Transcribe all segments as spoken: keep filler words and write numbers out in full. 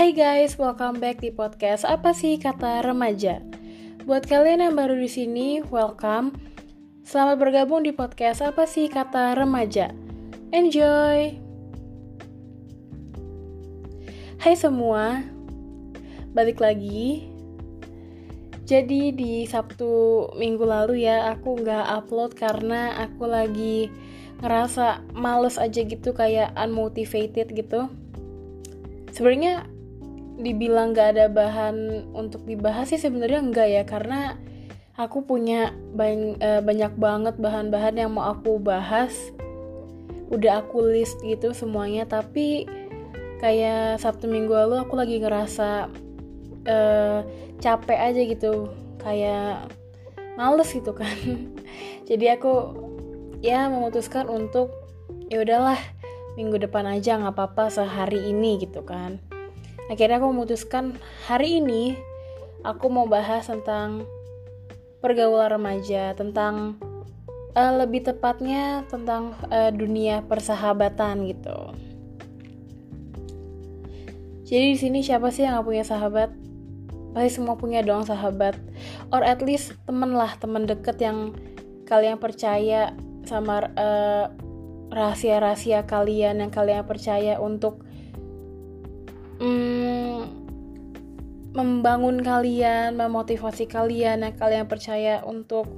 Hai guys, welcome back di podcast Apa Sih Kata Remaja. Buat kalian yang baru di sini, welcome. Selamat bergabung di podcast Apa Sih Kata Remaja. Enjoy. Hai semua, balik lagi. Jadi di Sabtu minggu lalu ya, aku nggak upload karena aku lagi ngerasa males aja gitu, kayak unmotivated gitu. Sebenarnya dibilang gak ada bahan untuk dibahas sih sebenarnya enggak ya, karena aku punya bany- banyak banget bahan-bahan yang mau aku bahas, udah aku list gitu semuanya. Tapi kayak Sabtu minggu lalu aku lagi ngerasa uh, capek aja gitu, kayak males gitu kan. Jadi aku ya memutuskan untuk ya udahlah, minggu depan aja nggak apa-apa, sehari ini gitu kan. Akhirnya aku memutuskan hari ini aku mau bahas tentang pergaulan remaja, tentang uh, lebih tepatnya tentang uh, dunia persahabatan gitu. Jadi di sini siapa sih yang nggak punya sahabat? Pasti semua punya dong sahabat, or at least temen lah, temen deket yang kalian percaya sama. Uh, rahasia-rahasia kalian yang kalian percaya untuk mm, membangun kalian, memotivasi kalian, yang kalian percaya untuk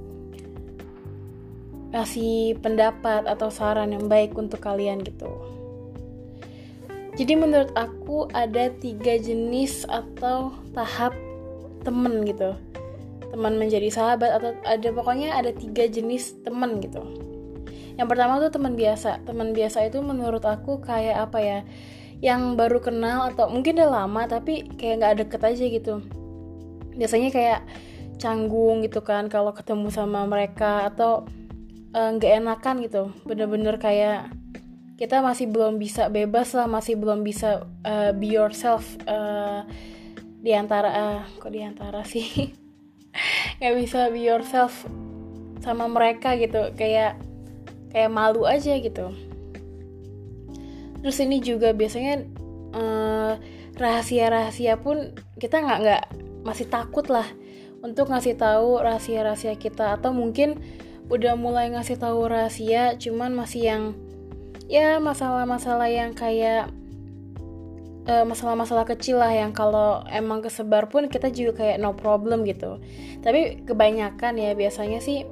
kasih pendapat atau saran yang baik untuk kalian gitu. Jadi menurut aku ada tiga jenis atau tahap teman gitu, teman menjadi sahabat, atau ada pokoknya ada tiga jenis teman gitu. Yang pertama tuh teman biasa. Teman biasa itu menurut aku kayak apa ya, yang baru kenal atau mungkin udah lama tapi kayak gak deket aja gitu. Biasanya kayak canggung gitu kan kalau ketemu sama mereka, atau e, gak enakan gitu. Bener-bener kayak kita masih belum bisa bebas lah, masih belum bisa uh, be yourself. uh, Diantara uh, Kok diantara sih gak bisa be yourself sama mereka gitu, kayak kayak malu aja gitu. Terus ini juga biasanya eh, rahasia-rahasia pun kita nggak nggak masih takut lah untuk ngasih tahu rahasia-rahasia kita, atau mungkin udah mulai ngasih tahu rahasia, cuman masih yang ya masalah-masalah yang kayak eh, masalah-masalah kecil lah, yang kalau emang kesebar pun kita juga kayak no problem gitu. Tapi kebanyakan ya biasanya sih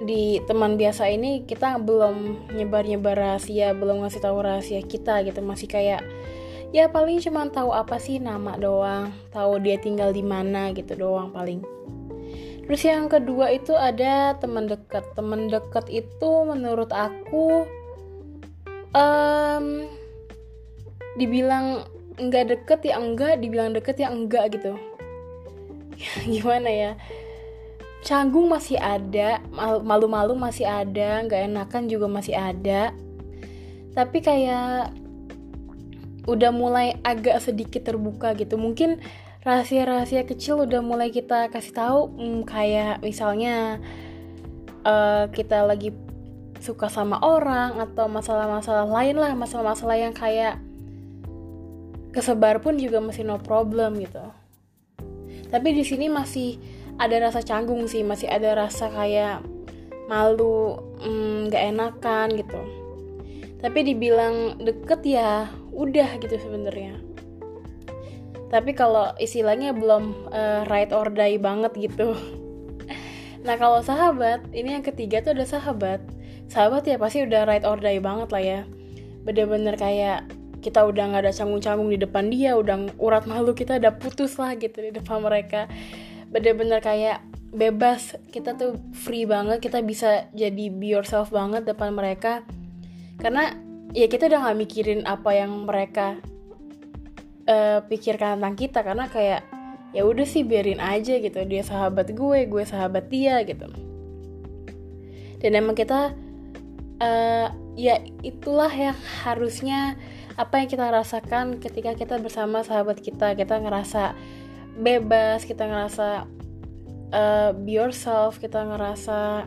di teman biasa ini kita belum nyebar-nyebar rahasia, belum ngasih tahu rahasia kita gitu. Masih kayak ya paling cuma tahu apa sih, nama doang, tahu dia tinggal di mana gitu doang paling. Terus yang kedua itu ada teman dekat. Teman dekat itu menurut aku um, dibilang enggak deket ya enggak, dibilang deket ya enggak gitu. Gimana ya? Canggung masih ada, malu-malu masih ada, gak enakan juga masih ada. Tapi kayak udah mulai agak sedikit terbuka gitu. Mungkin rahasia-rahasia kecil udah mulai kita kasih tahu. hmm, Kayak misalnya uh, kita lagi suka sama orang, atau masalah-masalah lain lah, masalah-masalah yang kayak kesebar pun juga masih no problem gitu. Tapi di sini masih ada rasa canggung sih, masih ada rasa kayak malu, hmm, gak enakan gitu. Tapi dibilang deket ya udah gitu sebenarnya. Tapi kalau istilahnya belum uh, ride or die banget gitu. Nah kalau sahabat, ini yang ketiga tuh ada sahabat. Sahabat ya pasti udah ride or die banget lah ya. Bener-bener kayak kita udah gak ada canggung-canggung di depan dia, udah urat malu kita udah putus lah gitu di depan mereka. Bener-bener kayak bebas, kita tuh free banget, kita bisa jadi be yourself banget depan mereka. Karena ya kita udah gak mikirin apa yang mereka uh, pikirkan tentang kita, karena kayak ya udah sih biarin aja gitu, dia sahabat gue, gue sahabat dia gitu. Dan emang kita uh, ya itulah yang harusnya, apa yang kita rasakan ketika kita bersama sahabat kita. Kita ngerasa bebas, kita ngerasa uh, be yourself, kita ngerasa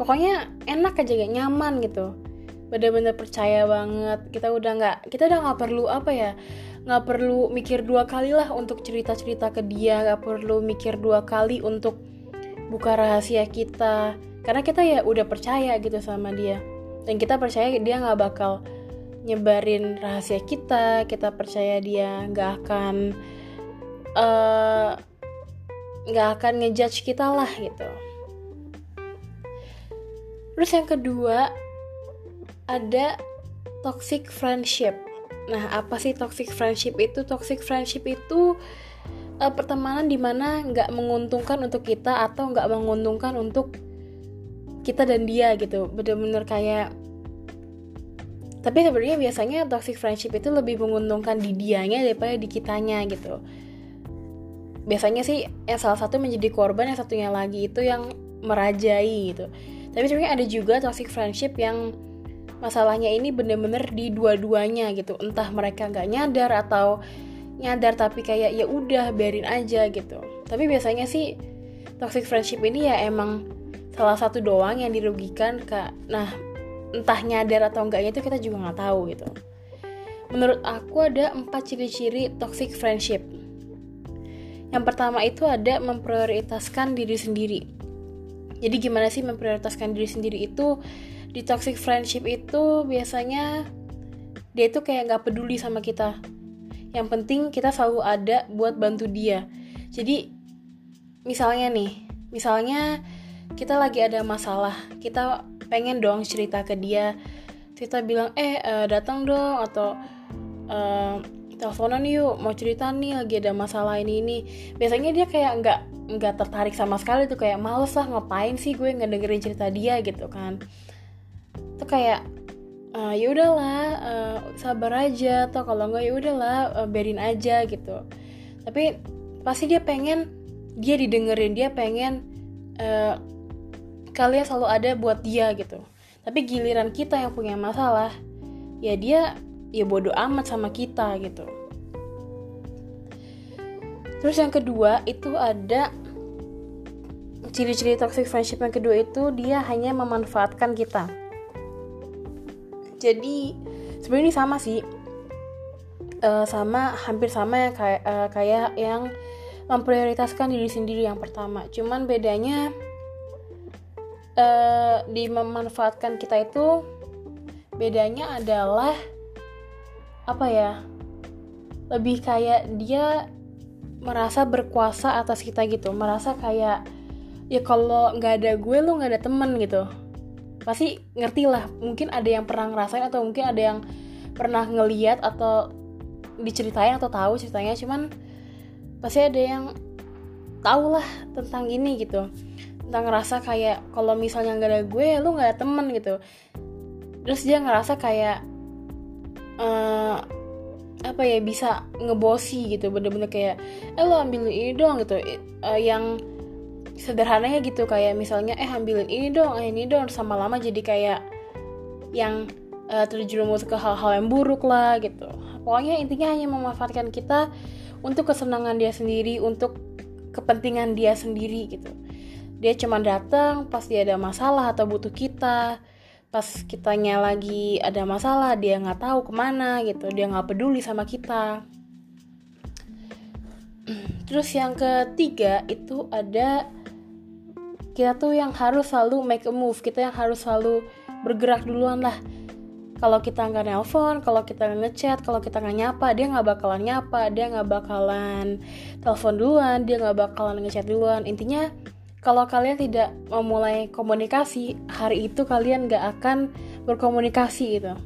pokoknya enak aja, gak nyaman gitu. Bener-bener percaya banget. Kita udah nggak, kita udah nggak perlu apa ya, nggak perlu mikir dua kali lah untuk cerita-cerita ke dia, nggak perlu mikir dua kali untuk buka rahasia kita, karena kita ya udah percaya gitu sama dia, dan kita percaya dia nggak bakal nyebarin rahasia kita, kita percaya dia nggak akan nggak uh, akan ngejudge kita lah gitu. Terus yang kedua ada toxic friendship. Nah, apa sih toxic friendship itu? Toxic friendship itu e, pertemanan dimana nggak menguntungkan untuk kita atau nggak menguntungkan untuk kita dan dia gitu. Bener-bener kayak. Tapi sebenarnya biasanya toxic friendship itu lebih menguntungkan di dianya daripada di kitanya gitu. Biasanya sih yang salah satu menjadi korban, yang satunya lagi itu yang merajai gitu. Tapi sebenarnya ada juga toxic friendship yang masalahnya ini bener-bener di dua-duanya gitu, entah mereka nggak nyadar atau nyadar tapi kayak ya udah biarin aja gitu. Tapi biasanya sih toxic friendship ini ya emang salah satu doang yang dirugikan kak. Nah, entah nyadar atau enggaknya itu kita juga nggak tahu gitu. Menurut aku ada empat ciri-ciri toxic friendship. Yang pertama itu ada memprioritaskan diri sendiri. Jadi gimana sih memprioritaskan diri sendiri itu? Di toxic friendship itu biasanya dia tuh kayak gak peduli sama kita. Yang penting kita selalu ada buat bantu dia. Jadi misalnya nih, misalnya kita lagi ada masalah, kita pengen dong cerita ke dia. Kita bilang, eh datang dong, atau eh, teleponan yuk, mau cerita nih lagi ada masalah ini-ini. Biasanya dia kayak gak, gak tertarik sama sekali tuh, kayak males lah, ngapain sih gue ngedengerin cerita dia gitu kan. Itu kayak uh, ya udahlah uh, sabar aja, atau kalau enggak ya udahlah uh, biarin aja gitu. Tapi pasti dia pengen dia didengerin, dia pengen uh, kalian selalu ada buat dia gitu. Tapi giliran kita yang punya masalah, ya dia ya bodo amat sama kita gitu. Terus yang kedua itu ada ciri-ciri toxic friendship yang kedua itu dia hanya memanfaatkan kita. Jadi sebenarnya ini sama sih, uh, sama hampir sama yang kayak, uh, kayak yang memprioritaskan diri sendiri yang pertama. Cuman bedanya uh, di memanfaatkan kita itu bedanya adalah apa ya? Lebih kayak dia merasa berkuasa atas kita gitu, merasa kayak ya kalau nggak ada gue lu nggak ada temen gitu. Pasti ngerti lah, mungkin ada yang pernah ngerasain atau mungkin ada yang pernah ngeliat atau diceritain atau tahu ceritanya, cuman pasti ada yang tahu lah tentang ini gitu, tentang ngerasa kayak kalau misalnya nggak ada gue lu nggak ada temen gitu. Terus dia ngerasa kayak uh, apa ya, bisa ngebosi gitu, bener-bener kayak eh lu ambil ini dong gitu, uh, yang sederhananya gitu, kayak misalnya eh ambilin ini dong, eh, ini dong, sama lama jadi kayak yang uh, terjerumus ke hal-hal yang buruk lah gitu. Pokoknya intinya hanya memanfaatkan kita untuk kesenangan dia sendiri, untuk kepentingan dia sendiri gitu. Dia cuma datang pas dia ada masalah atau butuh kita, pas kitanya lagi ada masalah dia nggak tahu kemana gitu, dia nggak peduli sama kita. Terus yang ketiga itu ada kita tuh yang harus selalu make a move, kita yang harus selalu bergerak duluan lah. Kalau kita nggak nelpon, kalau kita nggak ngechat, kalau kita nggak nyapa, dia nggak bakalan nyapa, dia nggak bakalan telepon duluan, dia nggak bakalan ngechat duluan. Intinya kalau kalian tidak memulai komunikasi, hari itu kalian nggak akan berkomunikasi gitu.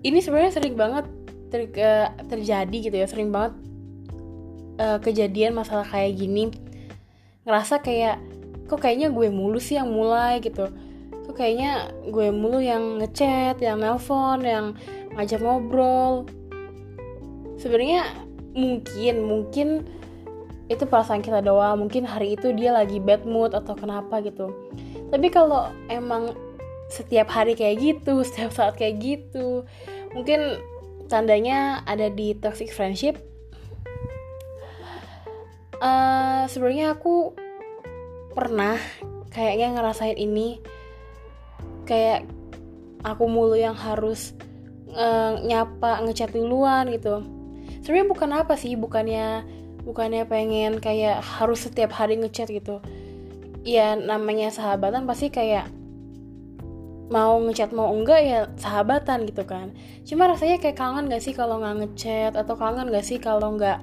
Ini sebenarnya sering banget ter, terjadi gitu ya, sering banget uh, kejadian masalah kayak gini. Ngerasa kayak kok kayaknya gue mulu sih yang mulai gitu, kok kayaknya gue mulu yang ngechat, yang nelpon, yang ngajak ngobrol. Sebenarnya mungkin mungkin itu perasaan kita doang, mungkin hari itu dia lagi bad mood atau kenapa gitu. Tapi kalau emang setiap hari kayak gitu, setiap saat kayak gitu, mungkin tandanya ada di toxic friendship. Uh, sebenarnya aku pernah kayaknya ngerasain ini, kayak aku mulu yang harus uh, nyapa, ngechat duluan gitu. Sebenarnya bukan apa sih, bukannya bukannya pengen kayak harus setiap hari ngechat gitu. Ya namanya sahabatan pasti kayak mau ngechat mau enggak ya sahabatan gitu kan. Cuma rasanya kayak kangen gak sih kalau gak ngechat, atau kangen gak sih kalau gak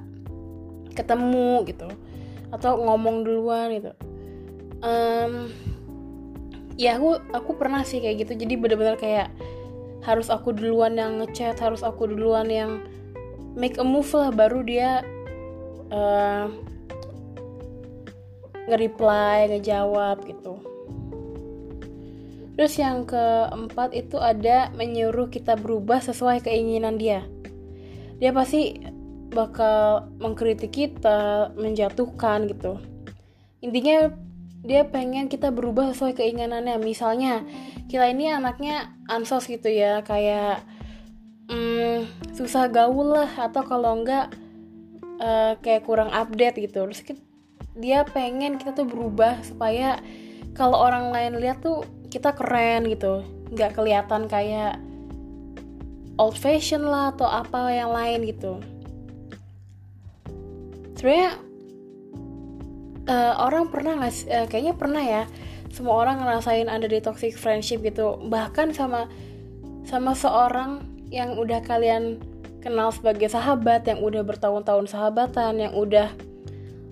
ketemu gitu, atau ngomong duluan gitu. Um, ya aku aku pernah sih kayak gitu. Jadi benar-benar kayak harus aku duluan yang ngechat, harus aku duluan yang make a move lah, baru dia uh, nge-reply, ngejawab gitu. Terus yang keempat itu ada menyuruh kita berubah sesuai keinginan dia. Dia pasti bakal mengkritik kita, menjatuhkan gitu. Intinya dia pengen kita berubah sesuai keinginannya. Misalnya kita ini anaknya ansos gitu ya, kayak mm, susah gaul lah, atau kalau enggak uh, kayak kurang update gitu. Terus kita, dia pengen kita tuh berubah supaya kalau orang lain lihat tuh kita keren gitu, nggak kelihatan kayak old fashion lah atau apa yang lain gitu. Sebenarnya Uh, orang pernah nggak? Uh, kayaknya pernah ya. Semua orang ngerasain ada di toxic friendship gitu. Bahkan sama sama seorang yang udah kalian kenal sebagai sahabat, yang udah bertahun-tahun sahabatan, yang udah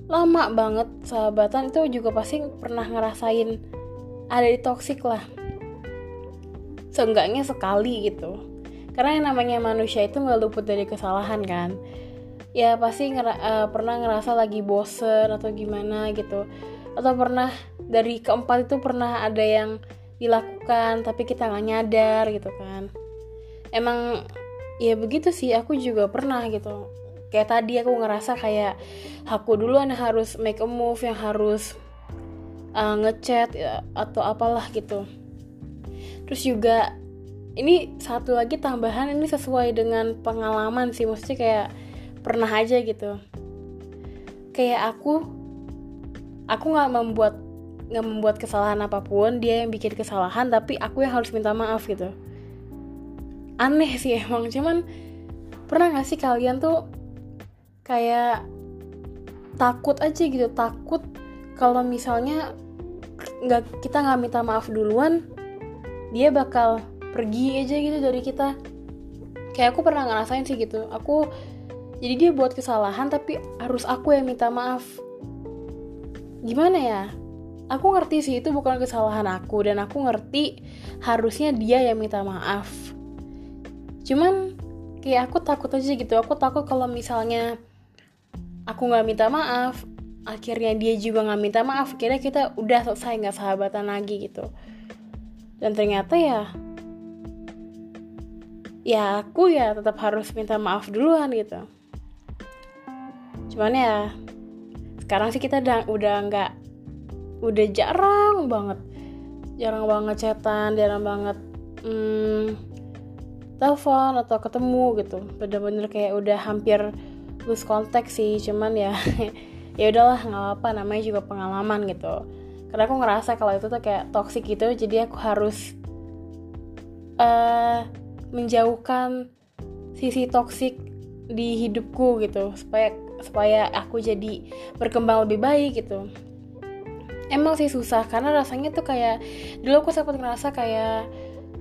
lama banget sahabatan, itu juga pasti pernah ngerasain ada di toxic lah. Seenggaknya sekali gitu. Karena yang namanya manusia itu nggak luput dari kesalahan kan. Ya pasti ngera- uh, pernah ngerasa lagi bosen atau gimana gitu, atau pernah dari keempat itu pernah ada yang dilakukan tapi kita nggak nyadar gitu kan. Emang ya begitu sih, aku juga pernah gitu. Kayak tadi aku ngerasa kayak aku duluan harus make a move, yang harus uh, ngechat uh, atau apalah gitu. Terus juga ini satu lagi tambahan, ini sesuai dengan pengalaman sih, maksudnya kayak pernah aja gitu. Kayak aku aku nggak membuat nggak membuat kesalahan apapun, dia yang bikin kesalahan tapi aku yang harus minta maaf gitu. Aneh sih emang, cuman pernah nggak sih kalian tuh kayak takut aja gitu, takut kalau misalnya nggak kita nggak minta maaf duluan, dia bakal pergi aja gitu dari kita. Kayak aku pernah ngerasain sih gitu. Aku Jadi dia buat kesalahan tapi harus aku yang minta maaf. Gimana ya? Aku ngerti sih itu bukan kesalahan aku, dan aku ngerti harusnya dia yang minta maaf. Cuman kayak aku takut aja gitu. Aku takut kalau misalnya aku gak minta maaf, akhirnya dia juga gak minta maaf, akhirnya kita udah selesai gak sahabatan lagi gitu. Dan ternyata ya Ya aku ya tetap harus minta maaf duluan gitu. Cuman ya sekarang sih kita udah udah nggak udah jarang banget jarang banget chatan, jarang banget hmm, telepon atau ketemu gitu. Bener-bener kayak udah hampir lose contact sih. Cuman ya ya udahlah, nggak apa-apa, namanya juga pengalaman gitu. Karena aku ngerasa kalau itu tuh kayak toxic gitu, jadi aku harus uh, menjauhkan sisi toksik di hidupku gitu, supaya supaya aku jadi berkembang lebih baik gitu. Emang sih susah, karena rasanya tuh kayak dulu aku sempat ngerasa kayak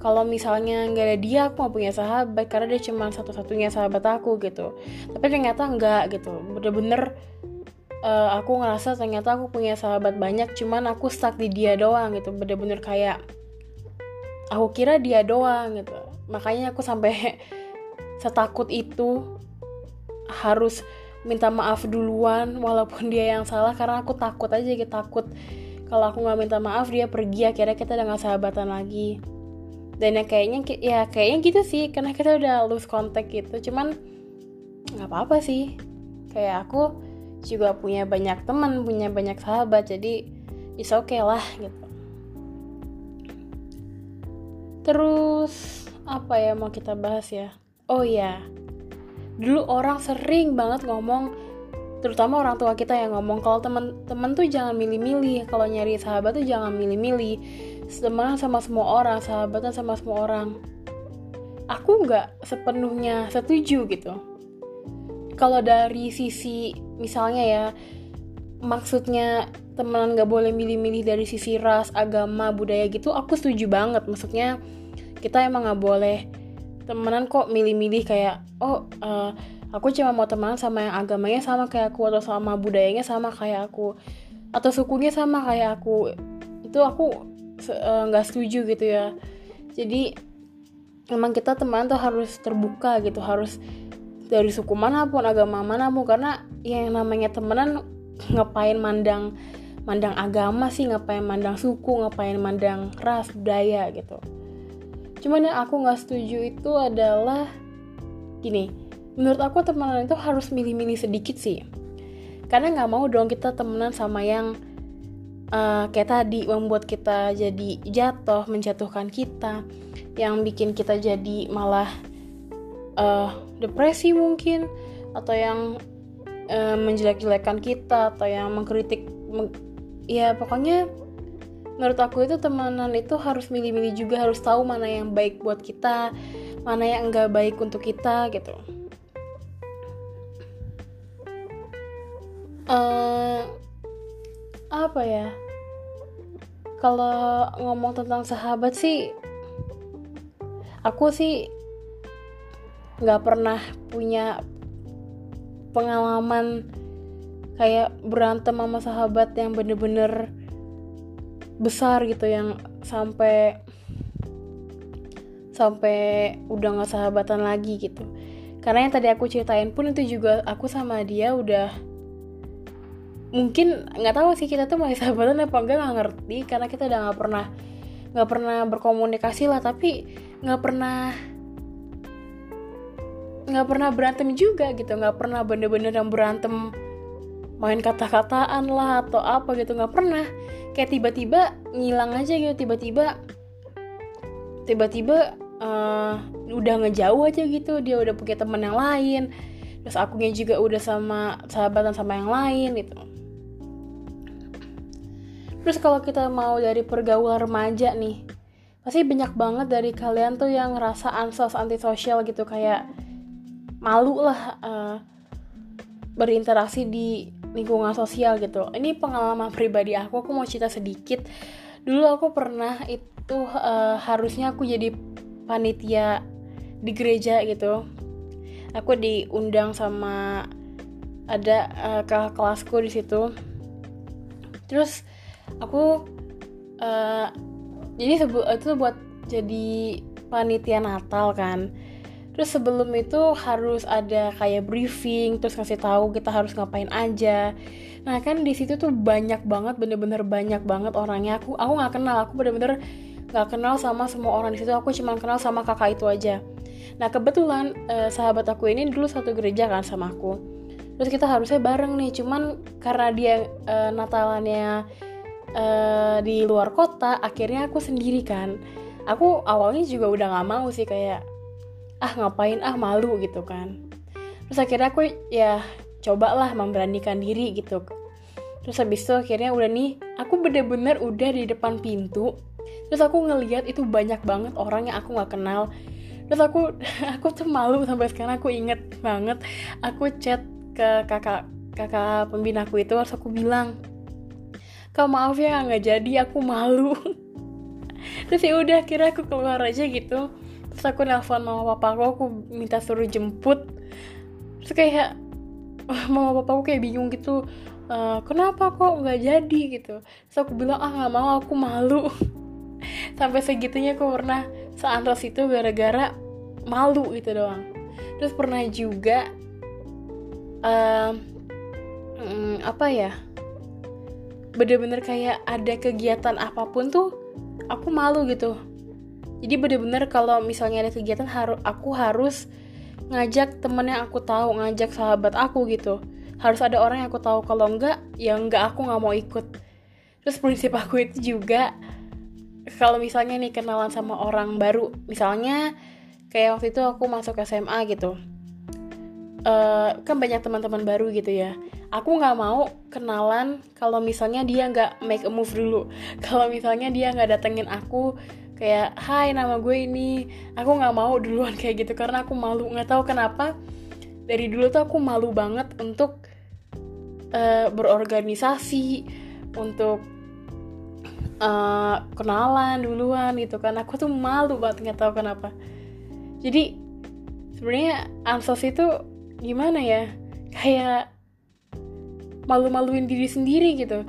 kalau misalnya nggak ada dia aku nggak punya sahabat, karena dia cuma satu-satunya sahabat aku gitu. Tapi ternyata enggak gitu. Bener-bener uh, aku ngerasa ternyata aku punya sahabat banyak, cuman aku stuck di dia doang gitu. Bener-bener kayak aku kira dia doang gitu. Makanya aku sampai setakut itu harus minta maaf duluan walaupun dia yang salah, karena aku takut aja gitu, takut kalau aku nggak minta maaf dia pergi, akhirnya kita udah nggak sahabatan lagi. Dan ya kayaknya ya kayaknya gitu sih, karena kita udah lose contact gitu. Cuman nggak apa-apa sih, kayak aku juga punya banyak teman, punya banyak sahabat, jadi it's okay lah gitu. Terus apa ya mau kita bahas ya? Oh ya, dulu orang sering banget ngomong, terutama orang tua kita yang ngomong kalau teman-teman tuh jangan milih-milih, kalau nyari sahabat tuh jangan milih-milih, temenan sama semua orang, sahabatan sama semua orang. aku nggak sepenuhnya setuju gitu. Kalau dari sisi misalnya ya, maksudnya temenan nggak boleh milih-milih dari sisi ras, agama, budaya gitu, aku setuju banget. Maksudnya kita emang nggak boleh temenan kok milih-milih kayak oh uh, aku cuma mau temenan sama yang agamanya sama kayak aku, atau sama budayanya sama kayak aku, atau sukunya sama kayak aku. Itu aku nggak uh, setuju gitu ya. Jadi emang kita teman tuh harus terbuka gitu, harus dari suku manapun, agama manapun, karena yang namanya temenan ngapain mandang mandang agama sih, ngapain mandang suku, ngapain mandang ras, budaya gitu. Cuman yang aku nggak setuju itu adalah gini, menurut aku temenan itu harus milih-milih sedikit sih, karena nggak mau dong kita temenan sama yang Uh, kayak tadi membuat kita jadi jatuh, menjatuhkan kita, yang bikin kita jadi malah uh, depresi mungkin, atau yang uh, menjelek-jelekan kita, atau yang mengkritik meng- ya pokoknya menurut aku itu temanan itu harus milih-milih juga, harus tahu mana yang baik buat kita, mana yang enggak baik untuk kita gitu. uh, apa ya, kalau ngomong tentang sahabat sih aku sih nggak pernah punya pengalaman kayak berantem sama sahabat yang bener-bener besar gitu, yang sampai sampai udah nggak sahabatan lagi gitu. Karena yang tadi aku ceritain pun itu juga aku sama dia udah mungkin nggak tahu sih kita tuh masih sahabatan apa enggak, nggak ngerti, karena kita udah nggak pernah nggak pernah berkomunikasi lah, tapi nggak pernah nggak pernah berantem juga gitu, nggak pernah bener-bener yang berantem main kata-kataan lah atau apa gitu, nggak pernah. Kayak tiba-tiba ngilang aja gitu, tiba-tiba tiba-tiba uh, udah ngejauh aja gitu, dia udah punya teman yang lain, terus akunya juga udah sama sahabatan sama yang lain gitu. Terus kalau kita mau dari pergaulan remaja nih, pasti banyak banget dari kalian tuh yang ngerasa ansos, antisosial gitu, kayak malu lah uh, berinteraksi di lingkungan sosial gitu. Ini pengalaman pribadi aku, aku mau cerita sedikit. Dulu aku pernah itu uh, harusnya aku jadi panitia di gereja gitu. Aku diundang sama ada uh, kakak kelasku di situ. Terus aku uh, jadi sebu- itu buat jadi panitia Natal kan. Terus sebelum itu harus ada kayak briefing, terus kasih tahu kita harus ngapain aja. Nah kan di situ tuh banyak banget, bener-bener banyak banget orangnya. Aku aku nggak kenal, aku bener-bener nggak kenal sama semua orang di situ. Aku cuma kenal sama kakak itu aja. Nah kebetulan eh, sahabat aku ini dulu satu gereja kan sama aku. Terus kita harusnya bareng nih, cuman karena dia eh, Natalannya Uh, di luar kota, akhirnya aku sendiri kan. Aku awalnya juga udah gak mau sih, kayak ah ngapain, ah malu gitu kan. Terus akhirnya aku ya cobalah memberanikan diri gitu. Terus habis itu akhirnya udah nih, aku bener-bener udah di depan pintu. Terus aku ngelihat itu banyak banget orang yang aku gak kenal. Terus aku aku tuh malu sampai sekarang, aku inget banget. Aku chat ke kakak kakak pembina aku itu, terus aku bilang, "Kak maaf ya nggak jadi, aku malu." Terus ya udah akhirnya aku keluar aja gitu. Terus aku nelfon mama papa aku, aku minta suruh jemput. Terus kayak mama papa aku kayak bingung gitu, e, kenapa kok nggak jadi gitu. Terus aku bilang ah nggak mau, aku malu. Sampai segitunya aku pernah seantos itu gara-gara malu gitu doang. Terus pernah juga um, hmm, apa ya? bener-bener kayak ada kegiatan apapun tuh aku malu gitu. Jadi bener-bener kalau misalnya ada kegiatan haru, aku harus ngajak temen yang aku tahu, ngajak sahabat aku gitu. Harus ada orang yang aku tahu, kalau enggak ya enggak, aku nggak mau ikut. Terus prinsip aku itu juga kalau misalnya nih kenalan sama orang baru, misalnya kayak waktu itu aku masuk S M A gitu, uh, kan banyak teman-teman baru gitu ya. Aku nggak mau kenalan kalau misalnya dia nggak make a move dulu, kalau misalnya dia nggak datengin aku kayak, hai nama gue ini. Aku gak mau duluan kayak gitu karena aku malu, gak tahu kenapa dari dulu tuh aku malu banget untuk uh, berorganisasi, untuk uh, kenalan duluan gitu kan. Aku tuh malu banget, gak tahu kenapa. Jadi sebenarnya ansos itu gimana ya, kayak malu-maluin diri sendiri gitu.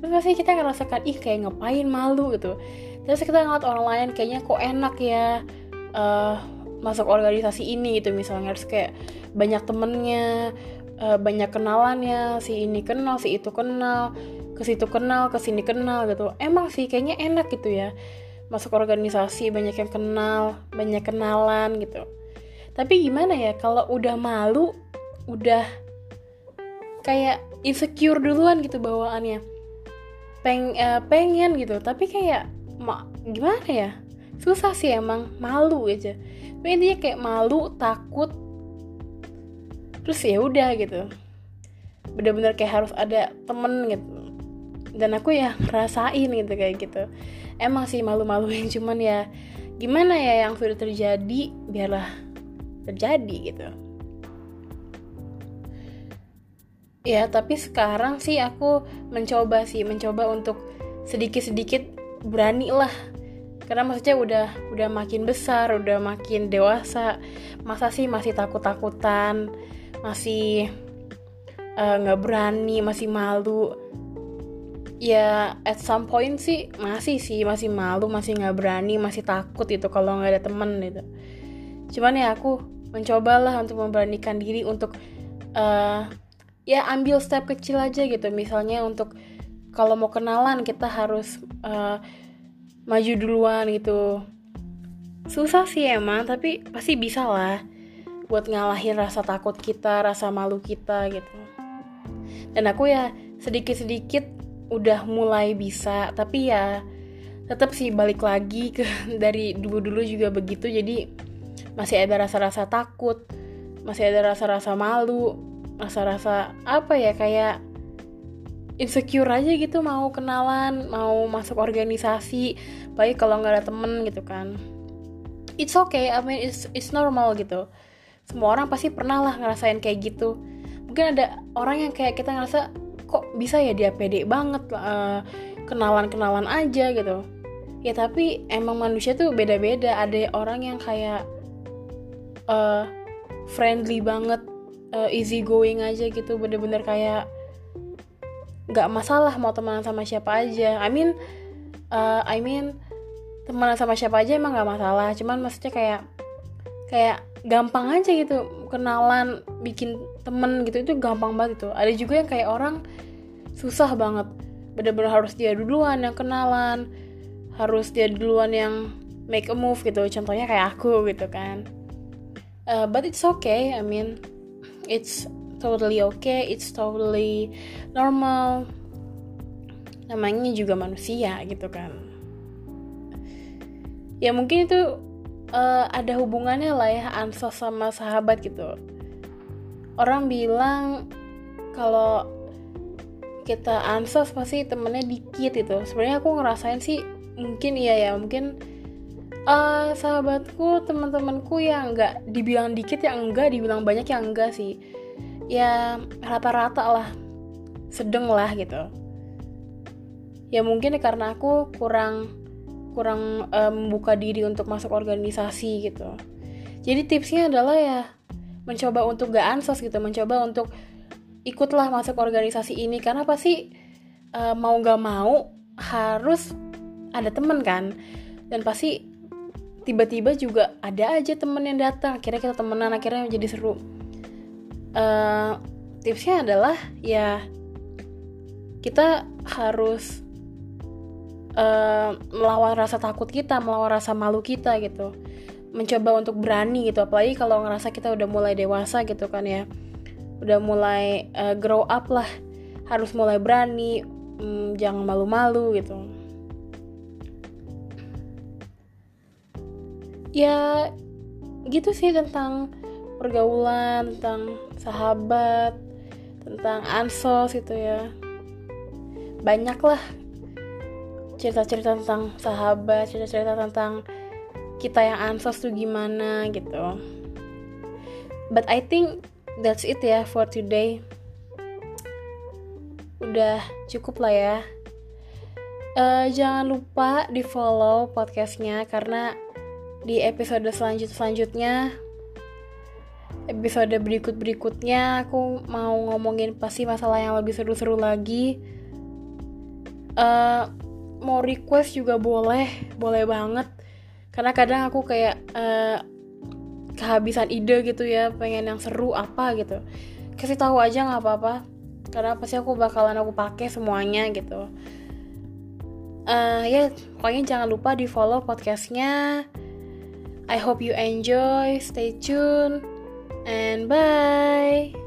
Terus pasti kita ngerasakan, ih kayak ngapain malu gitu. Terus kita ngeliat orang lain kayaknya kok enak ya uh, masuk organisasi ini gitu misalnya. Terus kayak banyak temennya, uh, banyak kenalannya, si ini kenal, si itu kenal, ke situ kenal, ke sini kenal gitu. Emang sih kayaknya enak gitu ya, masuk organisasi banyak yang kenal, banyak kenalan gitu. Tapi gimana ya kalau udah malu, udah kayak insecure duluan gitu bawaannya, Peng, uh, pengen gitu. Tapi kayak Ma, gimana ya, susah sih emang, malu aja. Tapi intinya kayak malu, takut, terus ya udah gitu. Bener-bener kayak harus ada temen gitu. Dan aku ya ngerasain gitu kayak gitu. Emang sih malu-maluin, cuman ya gimana ya, yang sudah terjadi biarlah terjadi gitu. Ya tapi sekarang sih aku mencoba sih mencoba untuk sedikit-sedikit berani lah, karena maksudnya udah udah makin besar, udah makin dewasa, masa sih masih takut-takutan, masih uh, gak berani, masih malu. Ya at some point sih masih sih masih malu, masih gak berani, masih takut gitu kalau gak ada temen gitu. Cuman ya aku mencobalah untuk memberanikan diri untuk uh, ya ambil step kecil aja gitu. Misalnya untuk kalau mau kenalan kita harus uh, maju duluan gitu. Susah sih emang, tapi pasti bisa lah buat ngalahin rasa takut kita, rasa malu kita gitu. Dan aku ya sedikit-sedikit udah mulai bisa, tapi ya tetap sih balik lagi ke dari dulu-dulu juga begitu. Jadi masih ada rasa-rasa takut, masih ada rasa-rasa malu, rasa-rasa apa ya, kayak insecure aja gitu, mau kenalan, mau masuk organisasi, baik kalau nggak ada temen gitu kan. It's okay, I mean it's it's normal gitu. Semua orang pasti pernah lah ngerasain kayak gitu. Mungkin ada orang yang kayak kita ngerasa kok bisa ya dia pede banget uh, kenalan-kenalan aja gitu. Ya tapi emang manusia tuh beda-beda. Ada orang yang kayak uh, friendly banget, uh, easy going aja gitu, bener-bener kayak nggak masalah mau temenan sama siapa aja. I mean, uh, I mean temenan sama siapa aja emang nggak masalah. Cuman maksudnya kayak kayak gampang aja gitu kenalan, bikin temen gitu, itu gampang banget itu. Ada juga yang kayak orang susah banget, bener-bener harus dia duluan yang kenalan, harus dia duluan yang make a move gitu. Contohnya kayak aku gitu kan. Uh, but it's okay. I mean, it's totally okay, it's totally normal. Namanya juga manusia gitu kan. Ya mungkin itu uh, ada hubungannya lah ya, ansos sama sahabat gitu. Orang bilang kalau kita ansos pasti temennya dikit gitu. Sebenarnya aku ngerasain sih mungkin iya ya, mungkin uh, sahabatku, teman-temanku yang enggak dibilang dikit, yang enggak dibilang banyak, yang enggak sih. Ya rata-rata lah, sedeng lah gitu. Ya mungkin karena aku kurang kurang membuka um, diri untuk masuk organisasi gitu. Jadi tipsnya adalah ya mencoba untuk gak ansos gitu, mencoba untuk ikutlah masuk organisasi ini, karena pasti uh, mau gak mau harus ada temen kan. Dan pasti tiba-tiba juga ada aja temen yang datang, akhirnya kita temenan, akhirnya jadi seru. Uh, tipsnya adalah ya kita harus uh, melawan rasa takut kita, melawan rasa malu kita gitu, mencoba untuk berani gitu. Apalagi kalau ngerasa kita udah mulai dewasa gitu kan ya, udah mulai uh, grow up lah, harus mulai berani, hmm, jangan malu-malu gitu. Ya gitu sih tentang pergaulan, tentang sahabat, tentang ansos gitu ya. Banyak lah cerita-cerita tentang sahabat, cerita-cerita tentang kita yang ansos tuh gimana gitu. But I think that's it ya for today. Udah cukup lah ya. Uh, jangan lupa di follow podcastnya, karena di episode selanjut selanjutnya, episode berikut berikutnya aku mau ngomongin pasti masalah yang lebih seru-seru lagi. Uh, mau request juga boleh, boleh banget. Karena kadang aku kayak uh, kehabisan ide gitu ya, pengen yang seru apa gitu. Kasih tahu aja nggak apa-apa. Karena pasti aku bakalan aku pakai semuanya gitu. Uh, ya, yeah, pokoknya jangan lupa di follow podcastnya. I hope you enjoy, stay tuned, and bye.